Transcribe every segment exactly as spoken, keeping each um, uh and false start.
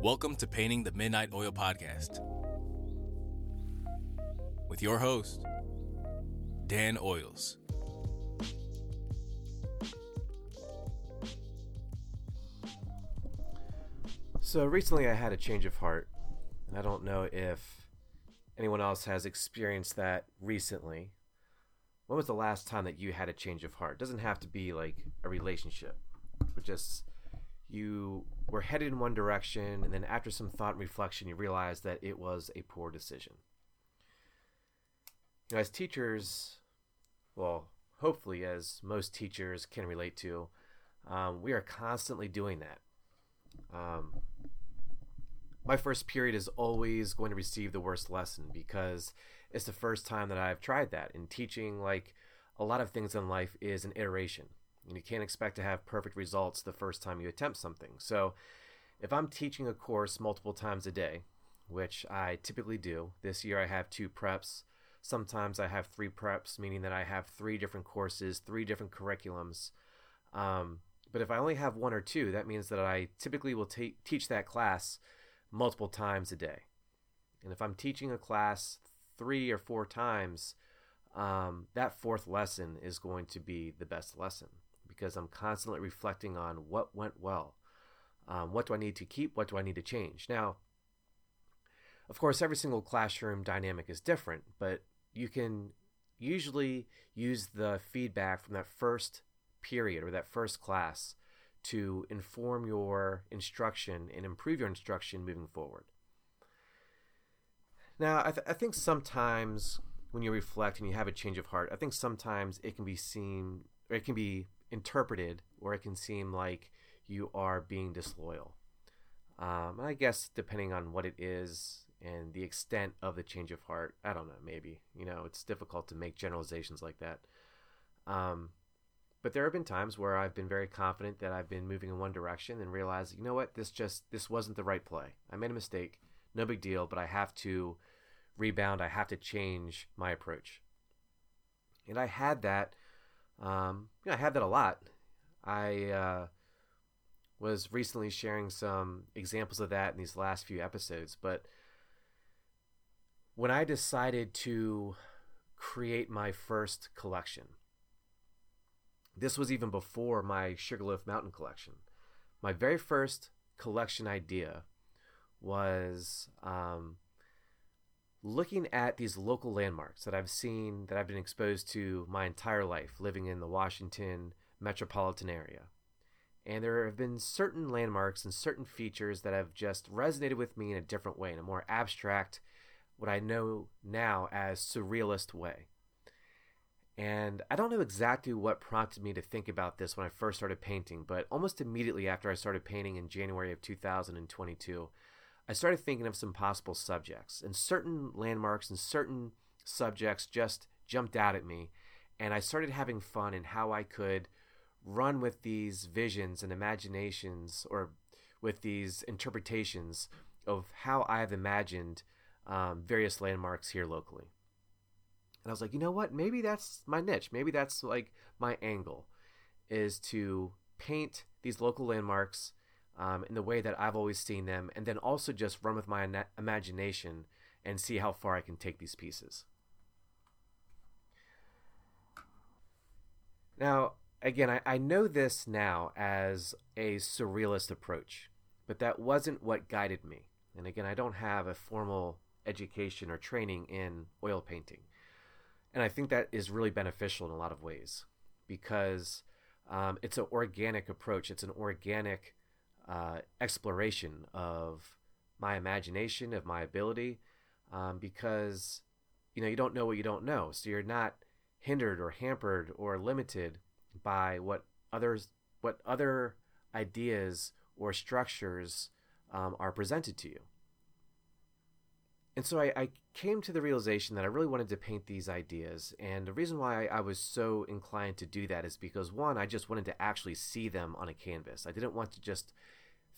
Welcome to Painting the Midnight Oil Podcast with your host, Dan Oils. So recently I had a change of heart, and I don't know if anyone else has experienced that recently. When was the last time that you had a change of heart? It doesn't have to be like a relationship, but just you were headed in one direction, and then after some thought and reflection, you realized that it was a poor decision. You know, as teachers, well, hopefully as most teachers can relate to, um, we are constantly doing that. Um, my first period is always going to receive the worst lesson because it's the first time that I've tried that. In teaching, like a lot of things in life, is an iteration. And you can't expect to have perfect results the first time you attempt something. So if I'm teaching a course multiple times a day, which I typically do, this year I have two preps. Sometimes I have three preps, meaning that I have three different courses, three different curriculums. Um, but if I only have one or two, that means that I typically will t- teach that class multiple times a day. And if I'm teaching a class three or four times, um, that fourth lesson is going to be the best lesson, because I'm constantly reflecting on what went well. Um, what do I need to keep? What do I need to change? Now, of course, every single classroom dynamic is different, but you can usually use the feedback from that first period or that first class to inform your instruction and improve your instruction moving forward. Now, I, th- I think sometimes when you reflect and you have a change of heart, I think sometimes it can be seen, or it can be interpreted, or it can seem like you are being disloyal. Um, I guess depending on what it is and the extent of the change of heart, I don't know, maybe, you know, it's difficult to make generalizations like that. Um, but there have been times where I've been very confident that I've been moving in one direction and realized, you know what, this just, this wasn't the right play. I made a mistake, no big deal, but I have to rebound. I have to change my approach. And I had that, um, you know, I had that a lot. I, uh, was recently sharing some examples of that in these last few episodes. But when I decided to create my first collection, this was even before my Sugarloaf Mountain collection. My very first collection idea was um, looking at these local landmarks that I've seen, that I've been exposed to my entire life, living in the Washington metropolitan area. And there have been certain landmarks and certain features that have just resonated with me in a different way, in a more abstract, what I know now as surrealist way. And I don't know exactly what prompted me to think about this when I first started painting, but almost immediately after I started painting in January of two thousand twenty-two, I started thinking of some possible subjects. And certain landmarks and certain subjects just jumped out at me, and I started having fun in how I could run with these visions and imaginations, or with these interpretations of how I have imagined um, various landmarks here locally. And I was like, you know what? Maybe that's my niche. Maybe that's like my angle, is to paint these local landmarks um, in the way that I've always seen them, and then also just run with my na- imagination and see how far I can take these pieces. Now, Again, I, I know this now as a surrealist approach, but that wasn't what guided me. And again, I don't have a formal education or training in oil painting. And I think that is really beneficial in a lot of ways, because um, it's an organic approach. It's an organic uh, exploration of my imagination, of my ability, um, because, you know, you don't know what you don't know. So you're not hindered or hampered or limited by what others, what other ideas or structures um, are presented to you. And so I, I came to the realization that I really wanted to paint these ideas. And the reason why I, I was so inclined to do that is because, one, I just wanted to actually see them on a canvas. I didn't want to just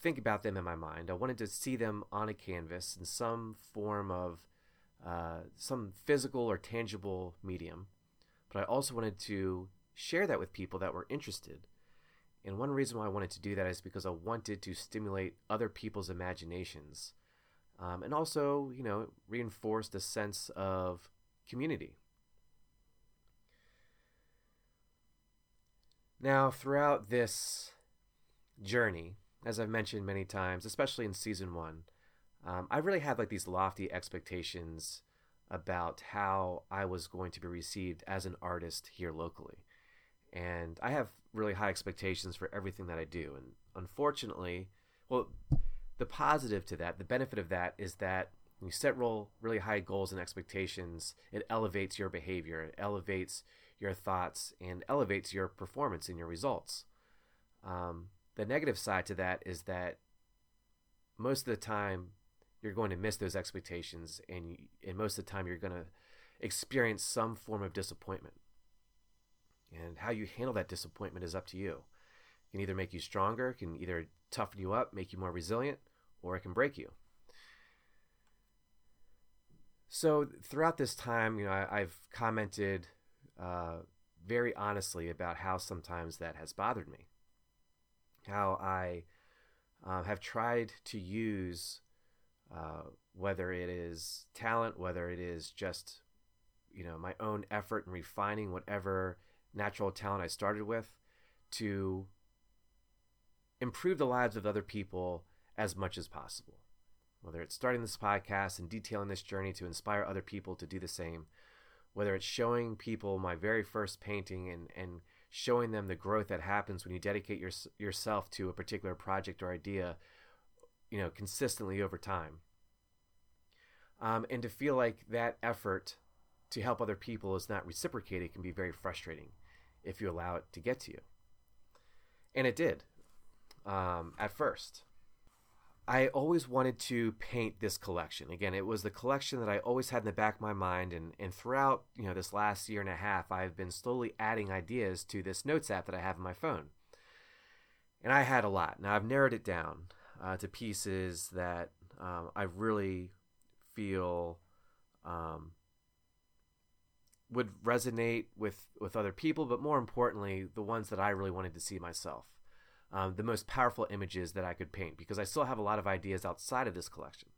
think about them in my mind. I wanted to see them on a canvas in some form of uh, some physical or tangible medium. But I also wanted to share that with people that were interested And one reason why I wanted to do that is because I wanted to stimulate other people's imaginations, um, and also, you know, reinforce the sense of community. Now, throughout this journey, as I've mentioned many times, especially in season one, um, I really had like these lofty expectations about how I was going to be received as an artist here locally. And I have really high expectations for everything that I do. And unfortunately, well, the positive to that, the benefit of that is that when you set real, really high goals and expectations, it elevates your behavior, it elevates your thoughts, and elevates your performance and your results. Um, the negative side to that is that most of the time you're going to miss those expectations, and, you, and most of the time you're going to experience some form of disappointment. And how you handle that disappointment is up to you. It can either make you stronger, can either toughen you up, make you more resilient, or it can break you. So throughout this time, you know, I, I've commented uh, very honestly about how sometimes that has bothered me. How I uh, have tried to use, uh, whether it is talent, whether it is just, you know, my own effort in refining whatever natural talent I started with, to improve the lives of other people as much as possible. Whether it's starting this podcast and detailing this journey to inspire other people to do the same, whether it's showing people my very first painting and, and showing them the growth that happens when you dedicate your, yourself to a particular project or idea, you know, consistently over time. Um, and to feel like that effort to help other people is not reciprocated can be very frustrating if you allow it to get to you. And it did, um, at first. I always wanted to paint this collection. Again, it was the collection that I always had in the back of my mind, and, and throughout, you know, this last year and a half, I've been slowly adding ideas to this notes app that I have on my phone. And I had a lot. Now, I've narrowed it down uh, to pieces that um, I really feel um, would resonate with, with other people, but more importantly, the ones that I really wanted to see myself. Um, the most powerful images that I could paint, because I still have a lot of ideas outside of this collection.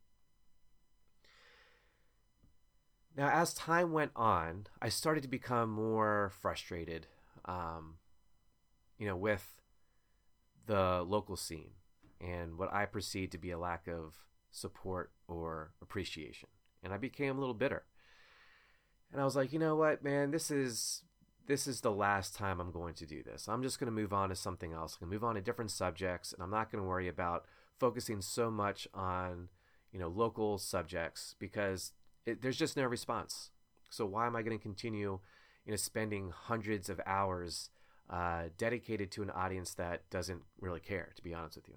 Now, as time went on, I started to become more frustrated, um, you know, with the local scene and what I perceived to be a lack of support or appreciation. And I became a little bitter. And I was like, you know what, man, this is... This is the last time I'm going to do this. I'm just going to move on to something else. I'm going to move on to different subjects, and I'm not going to worry about focusing so much on, you know, local subjects, because it, there's just no response. So why am I going to continue, you know, spending hundreds of hours uh, dedicated to an audience that doesn't really care, to be honest with you?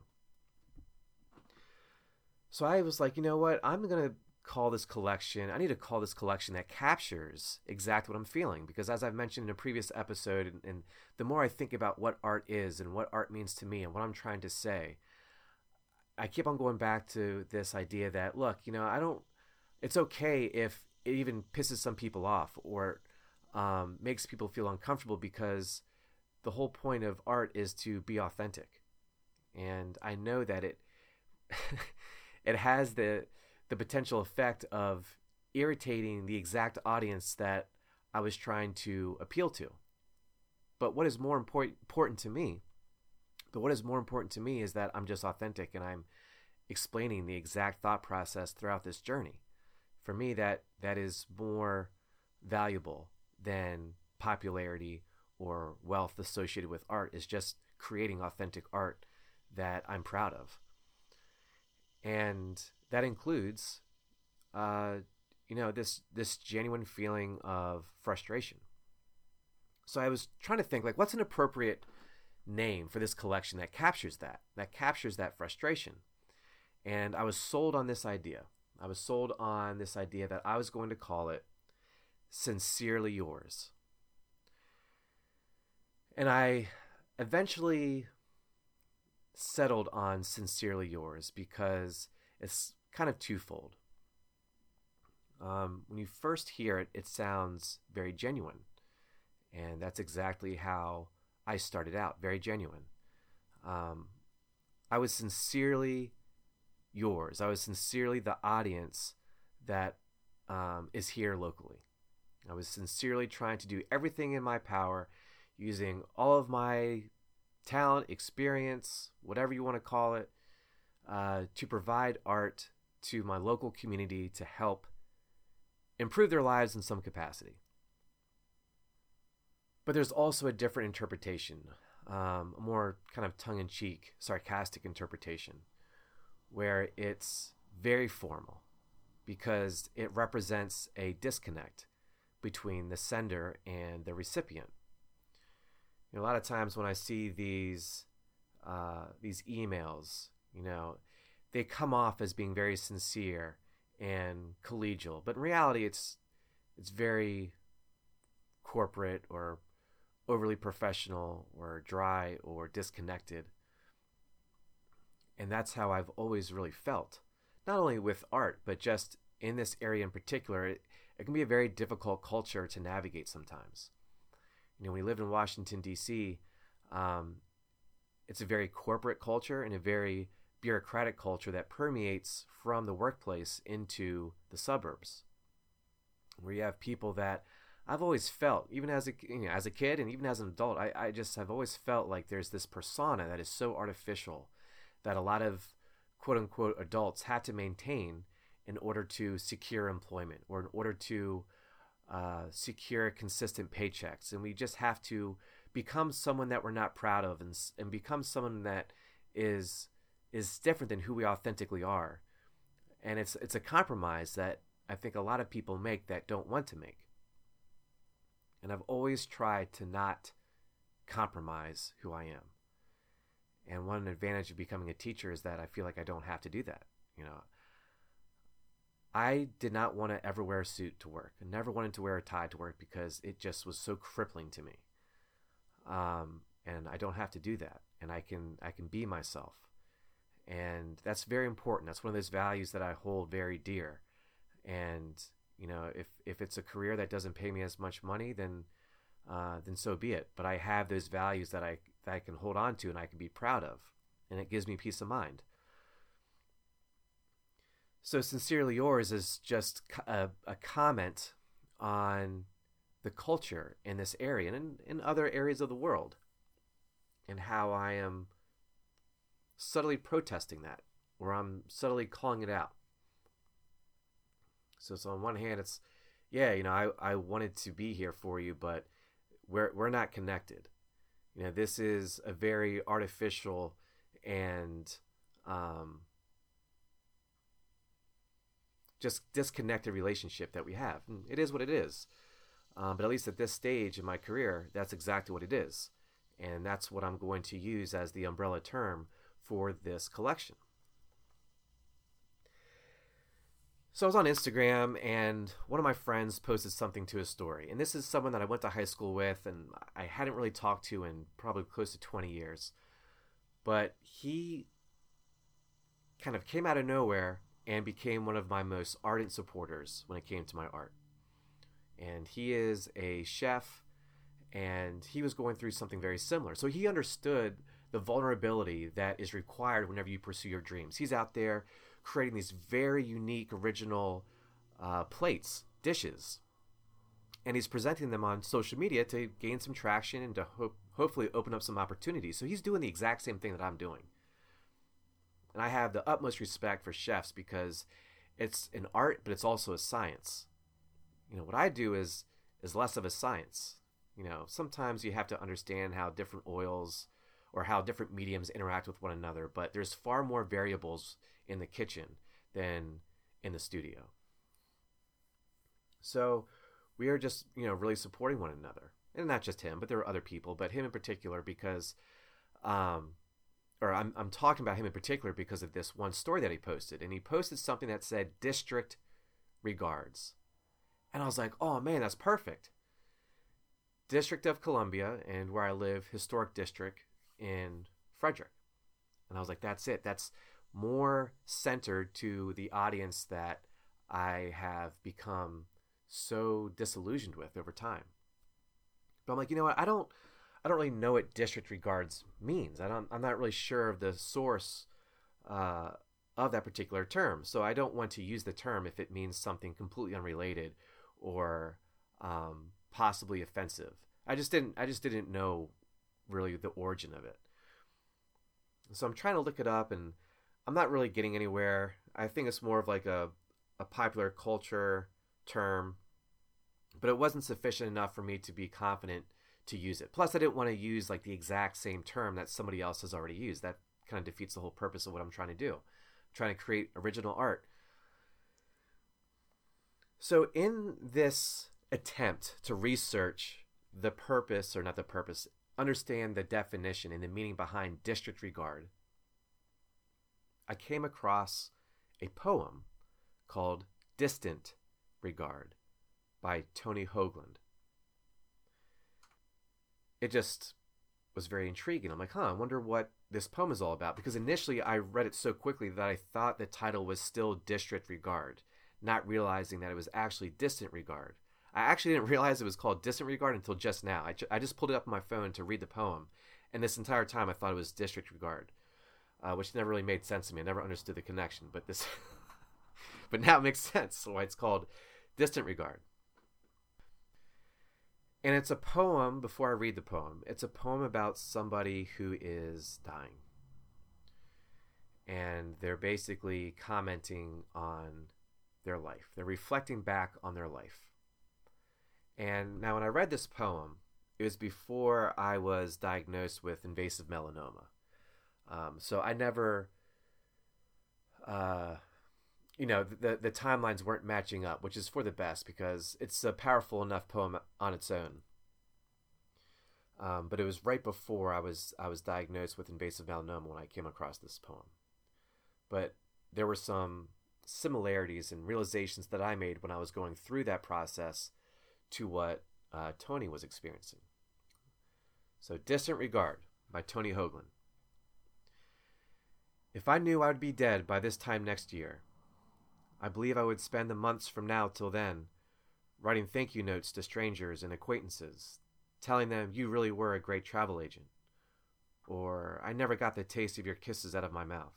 So I was like, you know what? I'm going to call this collection, I need to call this collection that captures exactly what I'm feeling, because as I've mentioned in a previous episode, and, and the more I think about what art is and what art means to me and what I'm trying to say, I keep on going back to this idea that, look, you know, I don't, it's okay if it even pisses some people off or um, makes people feel uncomfortable, because the whole point of art is to be authentic. And I know that it, it has the, the potential effect of irritating the exact audience that I was trying to appeal to. But what is more important important to me, but what is more important to me is that I'm just authentic and I'm explaining the exact thought process throughout this journey. For me, that that is more valuable than popularity or wealth associated with art, is just creating authentic art that I'm proud of. And that includes, uh, you know, this this genuine feeling of frustration. So I was trying to think, like, what's an appropriate name for this collection that captures that, that captures that frustration? And I was sold on this idea. I was sold on this idea that I was going to call it Sincerely Yours. And I eventually settled on Sincerely Yours because it's kind of twofold. Um, when you first hear it, it sounds very genuine. And that's exactly how I started out, very genuine. Um, I was sincerely yours. I was sincerely the audience that um, is here locally. I was sincerely trying to do everything in my power, using all of my talent, experience, whatever you want to call it, uh, to provide art to my local community to help improve their lives in some capacity. But there's also a different interpretation, um, a more kind of tongue-in-cheek, sarcastic interpretation, where it's very formal because it represents a disconnect between the sender and the recipient. You know, a lot of times when I see these uh, these emails, you know, they come off as being very sincere and collegial, but in reality, it's it's very corporate or overly professional or dry or disconnected. And that's how I've always really felt, not only with art, but just in this area in particular. It, it can be a very difficult culture to navigate sometimes. You know, when you live in Washington, D C, um, it's a very corporate culture and a very bureaucratic culture that permeates from the workplace into the suburbs, where you have people that I've always felt, even as a, you know, as a kid and even as an adult, I, I just have always felt like there's this persona that is so artificial that a lot of quote-unquote adults had to maintain in order to secure employment or in order to uh, secure consistent paychecks. And we just have to become someone that we're not proud of and, and become someone that is is different than who we authentically are. And it's it's a compromise that I think a lot of people make that don't want to make. And I've always tried to not compromise who I am. And one advantage of becoming a teacher is that I feel like I don't have to do that. You know, I did not want to ever wear a suit to work. I never wanted to wear a tie to work because it just was so crippling to me. Um, and I don't have to do that. And I can I can be myself. And that's very important. That's one of those values that I hold very dear. And you know, if if it's a career that doesn't pay me as much money, then uh, then so be it. But I have those values that I. that I can hold on to and I can be proud of, and it gives me peace of mind. So Sincerely Yours is just a, a comment on the culture in this area and in, in other areas of the world, and how I am subtly protesting that, or I'm subtly calling it out. So, so on one hand, it's, yeah, you know, I, I wanted to be here for you, but we're we're not connected. You know, this is a very artificial and um, just disconnected relationship that we have. And it is what it is. Um, but at least at this stage in my career, that's exactly what it is. And that's what I'm going to use as the umbrella term for this collection. So I was on Instagram, and one of my friends posted something to his story. And this is someone that I went to high school with, and I hadn't really talked to in probably close to twenty years. But he kind of came out of nowhere and became one of my most ardent supporters when it came to my art. And he is a chef, and he was going through something very similar. So he understood the vulnerability that is required whenever you pursue your dreams. He's out there creating these very unique, original uh, plates, dishes. And he's presenting them on social media to gain some traction and to hope, hopefully open up some opportunities. So he's doing the exact same thing that I'm doing. And I have the utmost respect for chefs because it's an art, but it's also a science. You know, what I do is is less of a science. You know, sometimes you have to understand how different oils or how different mediums interact with one another, but there's far more variables in the kitchen than in the studio. So we are just, you know, really supporting one another, and not just him, but there are other people, but him in particular because, um, or I'm, I'm talking about him in particular because of this one story that he posted, and he posted something that said Distant Regards. And I was like, oh man, that's perfect. District of Columbia, and where I live, historic district in Frederick. And I was like, that's it. That's more centered to the audience that I have become so disillusioned with over time. But I'm like, you know what? I don't, I don't really know what distant regards means. I don't, I'm not really sure of the source uh, of that particular term. So I don't want to use the term if it means something completely unrelated or um, possibly offensive. I just didn't, I just didn't know really the origin of it. So I'm trying to look it up, and I'm not really getting anywhere. I think it's more of like a, a popular culture term, but it wasn't sufficient enough for me to be confident to use it. Plus, I didn't want to use like the exact same term that somebody else has already used. That kind of defeats the whole purpose of what I'm trying to do. I'm trying to create original art. So in this attempt to research the purpose, or not the purpose, understand the definition and the meaning behind distant regard, I came across a poem called Distant Regard by Tony Hoagland. It just was very intriguing. I'm like, huh, I wonder what this poem is all about. Because initially I read it so quickly that I thought the title was still Distant Regard, not realizing that it was actually Distant Regard. I actually didn't realize it was called Distant Regard until just now. I, ch- I just pulled it up on my phone to read the poem, and this entire time I thought it was Distant Regard, uh, which never really made sense to me. I never understood the connection, but this, but now it makes sense why it's called Distant Regard. And it's a poem, before I read the poem, it's a poem about somebody who is dying. And they're basically commenting on their life. They're reflecting back on their life. And now when I read this poem, it was before I was diagnosed with invasive melanoma. Um, so I never, uh, you know, the, the timelines weren't matching up, which is for the best because it's a powerful enough poem on its own. Um, but it was right before I was, I was diagnosed with invasive melanoma when I came across this poem. But there were some similarities and realizations that I made when I was going through that process to what uh, Tony was experiencing. So Distant Regard by Tony Hoagland. If I knew I would be dead by this time next year, I believe I would spend the months from now till then writing thank you notes to strangers and acquaintances, telling them you really were a great travel agent, or I never got the taste of your kisses out of my mouth,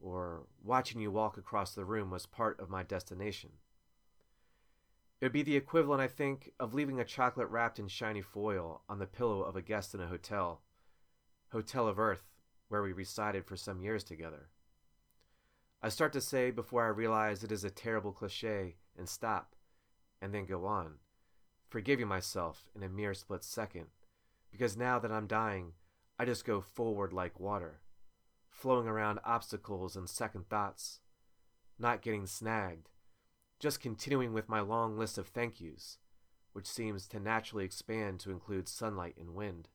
or watching you walk across the room was part of my destination. It would be the equivalent, I think, of leaving a chocolate wrapped in shiny foil on the pillow of a guest in a hotel, Hotel of Earth, where we resided for some years together. I start to say before I realize it is a terrible cliche and stop, and then go on, forgiving myself in a mere split second, because now that I'm dying, I just go forward like water, flowing around obstacles and second thoughts, not getting snagged, just continuing with my long list of thank yous, which seems to naturally expand to include sunlight and wind.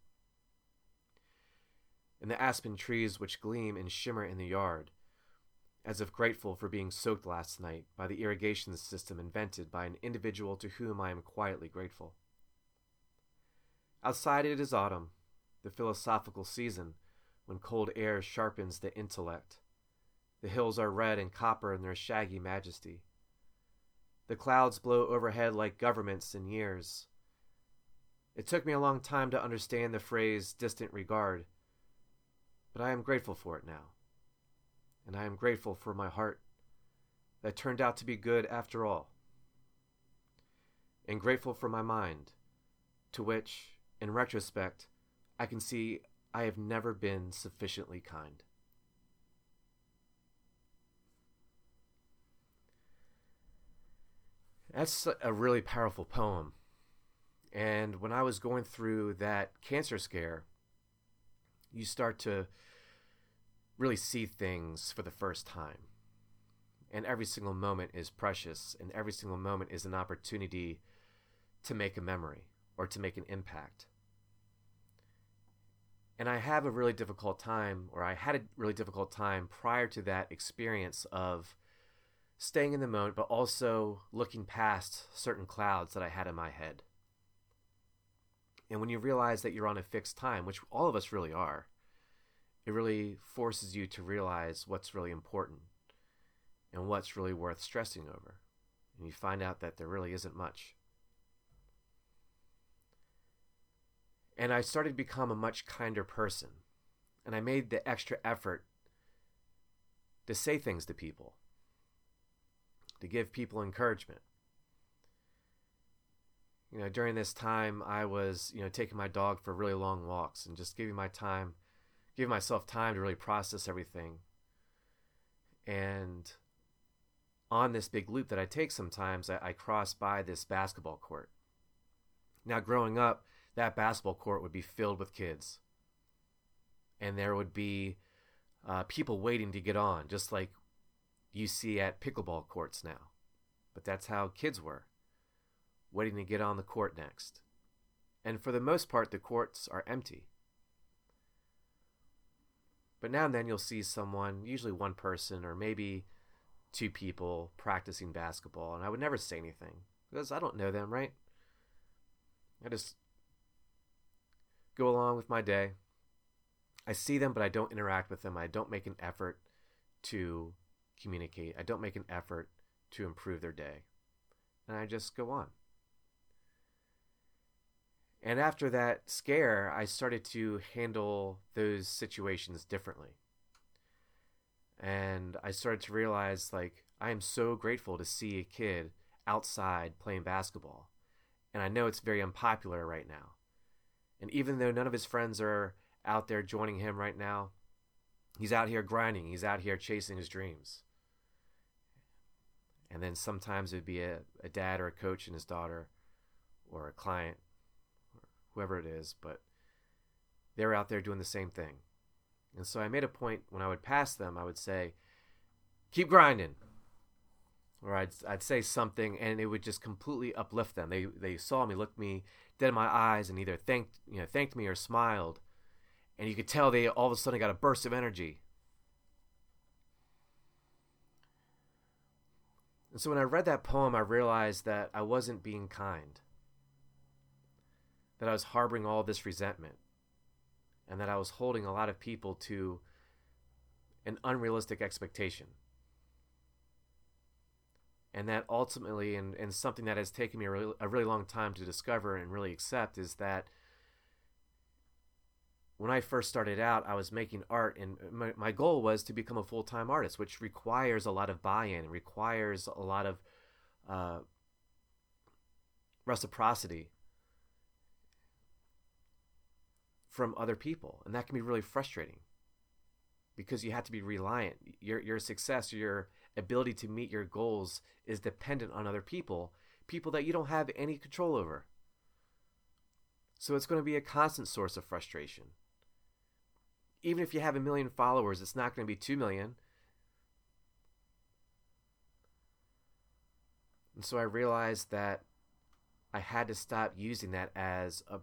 And the aspen trees which gleam and shimmer in the yard, as if grateful for being soaked last night by the irrigation system invented by an individual to whom I am quietly grateful. Outside it is autumn, the philosophical season, when cold air sharpens the intellect. The hills are red and copper in their shaggy majesty. The clouds blow overhead like governments in years. It took me a long time to understand the phrase distant regard, but I am grateful for it now. And I am grateful for my heart that turned out to be good after all. And grateful for my mind, to which, in retrospect, I can see I have never been sufficiently kind. That's a really powerful poem. And when I was going through that cancer scare, you start to really see things for the first time. And every single moment is precious, and every single moment is an opportunity to make a memory or to make an impact. And I have a really difficult time, or I had a really difficult time prior to that experience of staying in the moment, but also looking past certain clouds that I had in my head. And when you realize that you're on a fixed time, which all of us really are, it really forces you to realize what's really important and what's really worth stressing over. And you find out that there really isn't much. And I started to become a much kinder person. And I made the extra effort to say things to people, to give people encouragement. You know, during this time, I was, you know, taking my dog for really long walks and just giving my time, giving myself time to really process everything. And on this big loop that I take sometimes, I, I cross by this basketball court. Now, growing up, that basketball court would be filled with kids. And there would be uh, people waiting to get on, just like you see at pickleball courts now. But that's how kids were, waiting to get on the court next. And for the most part, the courts are empty. But now and then you'll see someone, usually one person or maybe two people, practicing basketball. And I would never say anything because I don't know them, right? I just go along with my day. I see them, but I don't interact with them. I don't make an effort to communicate. I don't make an effort to improve their day. And I just go on. And after that scare, I started to handle those situations differently. And I started to realize, like, I am so grateful to see a kid outside playing basketball. And I know it's very unpopular right now. And even though none of his friends are out there joining him right now, he's out here grinding. He's out here chasing his dreams. And then sometimes it'd be a, a dad or a coach and his daughter or a client, or whoever it is, but they're out there doing the same thing. And so I made a point when I would pass them, I would say, keep grinding. Or I'd, I'd say something, and it would just completely uplift them. They they saw me, looked me dead in my eyes, and either thanked, you know, thanked me or smiled. And you could tell they all of a sudden got a burst of energy. And so when I read that poem, I realized that I wasn't being kind, that I was harboring all this resentment, and that I was holding a lot of people to an unrealistic expectation. And that ultimately, and, and something that has taken me a really, a really long time to discover and really accept, is that when I first started out, I was making art, and my, my goal was to become a full-time artist, which requires a lot of buy-in, requires a lot of uh, reciprocity from other people. And that can be really frustrating because you have to be reliant. Your, your success, your ability to meet your goals is dependent on other people, people that you don't have any control over. So it's going to be a constant source of frustration. Even if you have a million followers, it's not going to be two million. And so I realized that I had to stop using that as a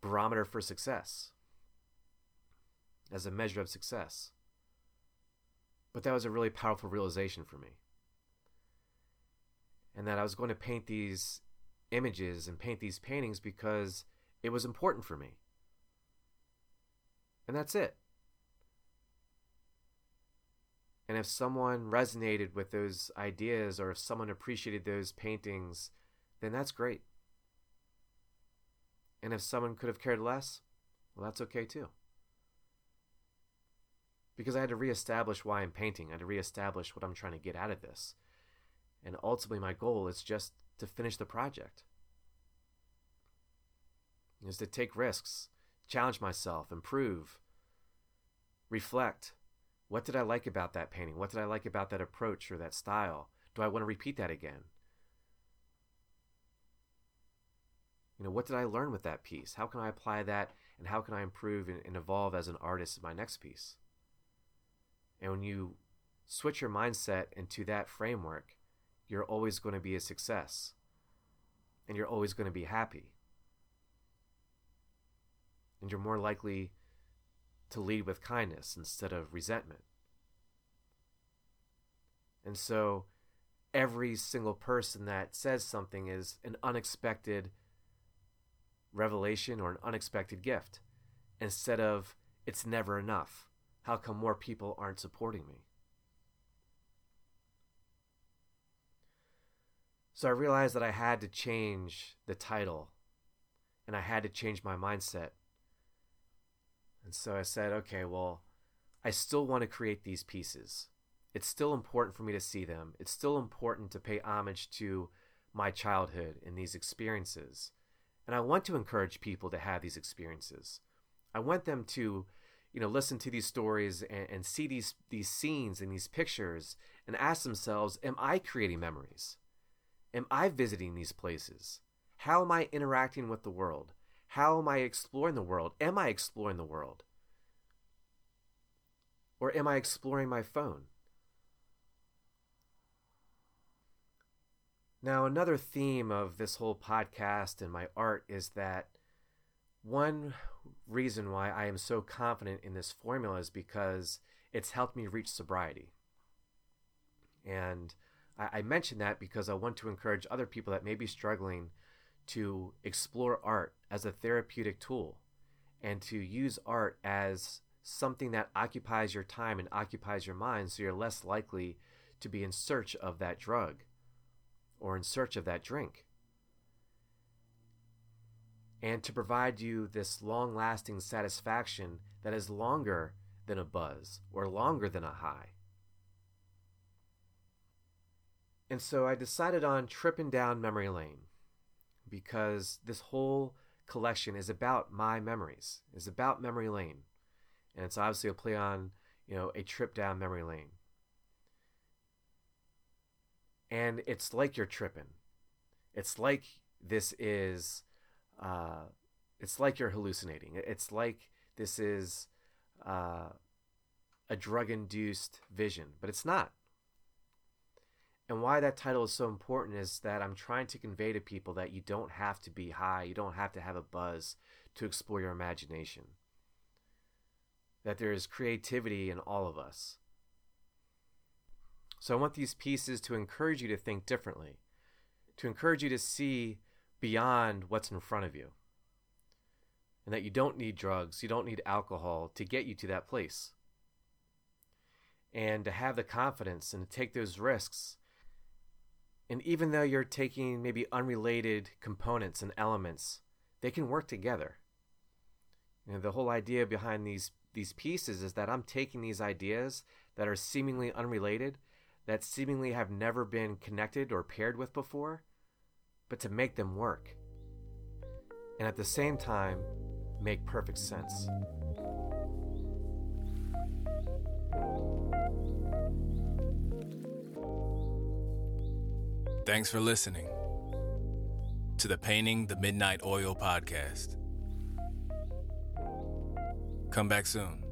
barometer for success, as a measure of success. But that was a really powerful realization for me. And that I was going to paint these images and paint these paintings because it was important for me. And that's it. And if someone resonated with those ideas, or if someone appreciated those paintings, then that's great. And if someone could have cared less, well, that's okay too. Because I had to reestablish why I'm painting. I had to reestablish what I'm trying to get out of this. And ultimately my goal is just to finish the project, is to take risks, challenge myself, improve, reflect. What did I like about that painting? What did I like about that approach or that style? Do I want to repeat that again? You know, what did I learn with that piece? How can I apply that, and how can I improve and, and evolve as an artist in my next piece? And when you switch your mindset into that framework, you're always going to be a success, and you're always going to be happy, and you're more likely to lead with kindness instead of resentment. And so every single person that says something is an unexpected revelation or an unexpected gift, instead of it's never enough. How come more people aren't supporting me? So I realized that I had to change the title and I had to change my mindset. And so I said, okay, well, I still want to create these pieces. It's still important for me to see them. It's still important to pay homage to my childhood and these experiences. And I want to encourage people to have these experiences. I want them to, you know, listen to these stories and, and see these, these scenes and these pictures and ask themselves, am I creating memories? Am I visiting these places? How am I interacting with the world? How am I exploring the world? Am I exploring the world? Or am I exploring my phone? Now, another theme of this whole podcast and my art is that one reason why I am so confident in this formula is because it's helped me reach sobriety. And I, I mention that because I want to encourage other people that may be struggling to explore art as a therapeutic tool and to use art as something that occupies your time and occupies your mind, so you're less likely to be in search of that drug or in search of that drink, and to provide you this long-lasting satisfaction that is longer than a buzz or longer than a high. And so I decided on Tripping Down Memory Lane, because this whole collection is about my memories, is about memory lane, and it's obviously a play on, you know, a trip down memory lane. And it's like you're tripping. It's like this is, uh, it's like you're hallucinating. It's like this is uh, a drug-induced vision, but it's not. And why that title is so important is that I'm trying to convey to people that you don't have to be high, you don't have to have a buzz to explore your imagination. That there is creativity in all of us. So I want these pieces to encourage you to think differently, to encourage you to see beyond what's in front of you, and that you don't need drugs, you don't need alcohol to get you to that place, and to have the confidence and to take those risks. And even though you're taking maybe unrelated components and elements, they can work together. You know, the whole idea behind these, these pieces is that I'm taking these ideas that are seemingly unrelated, that seemingly have never been connected or paired with before, but to make them work. And at the same time, make perfect sense. Thanks for listening to the Painting the Midnight Oil podcast. Come back soon.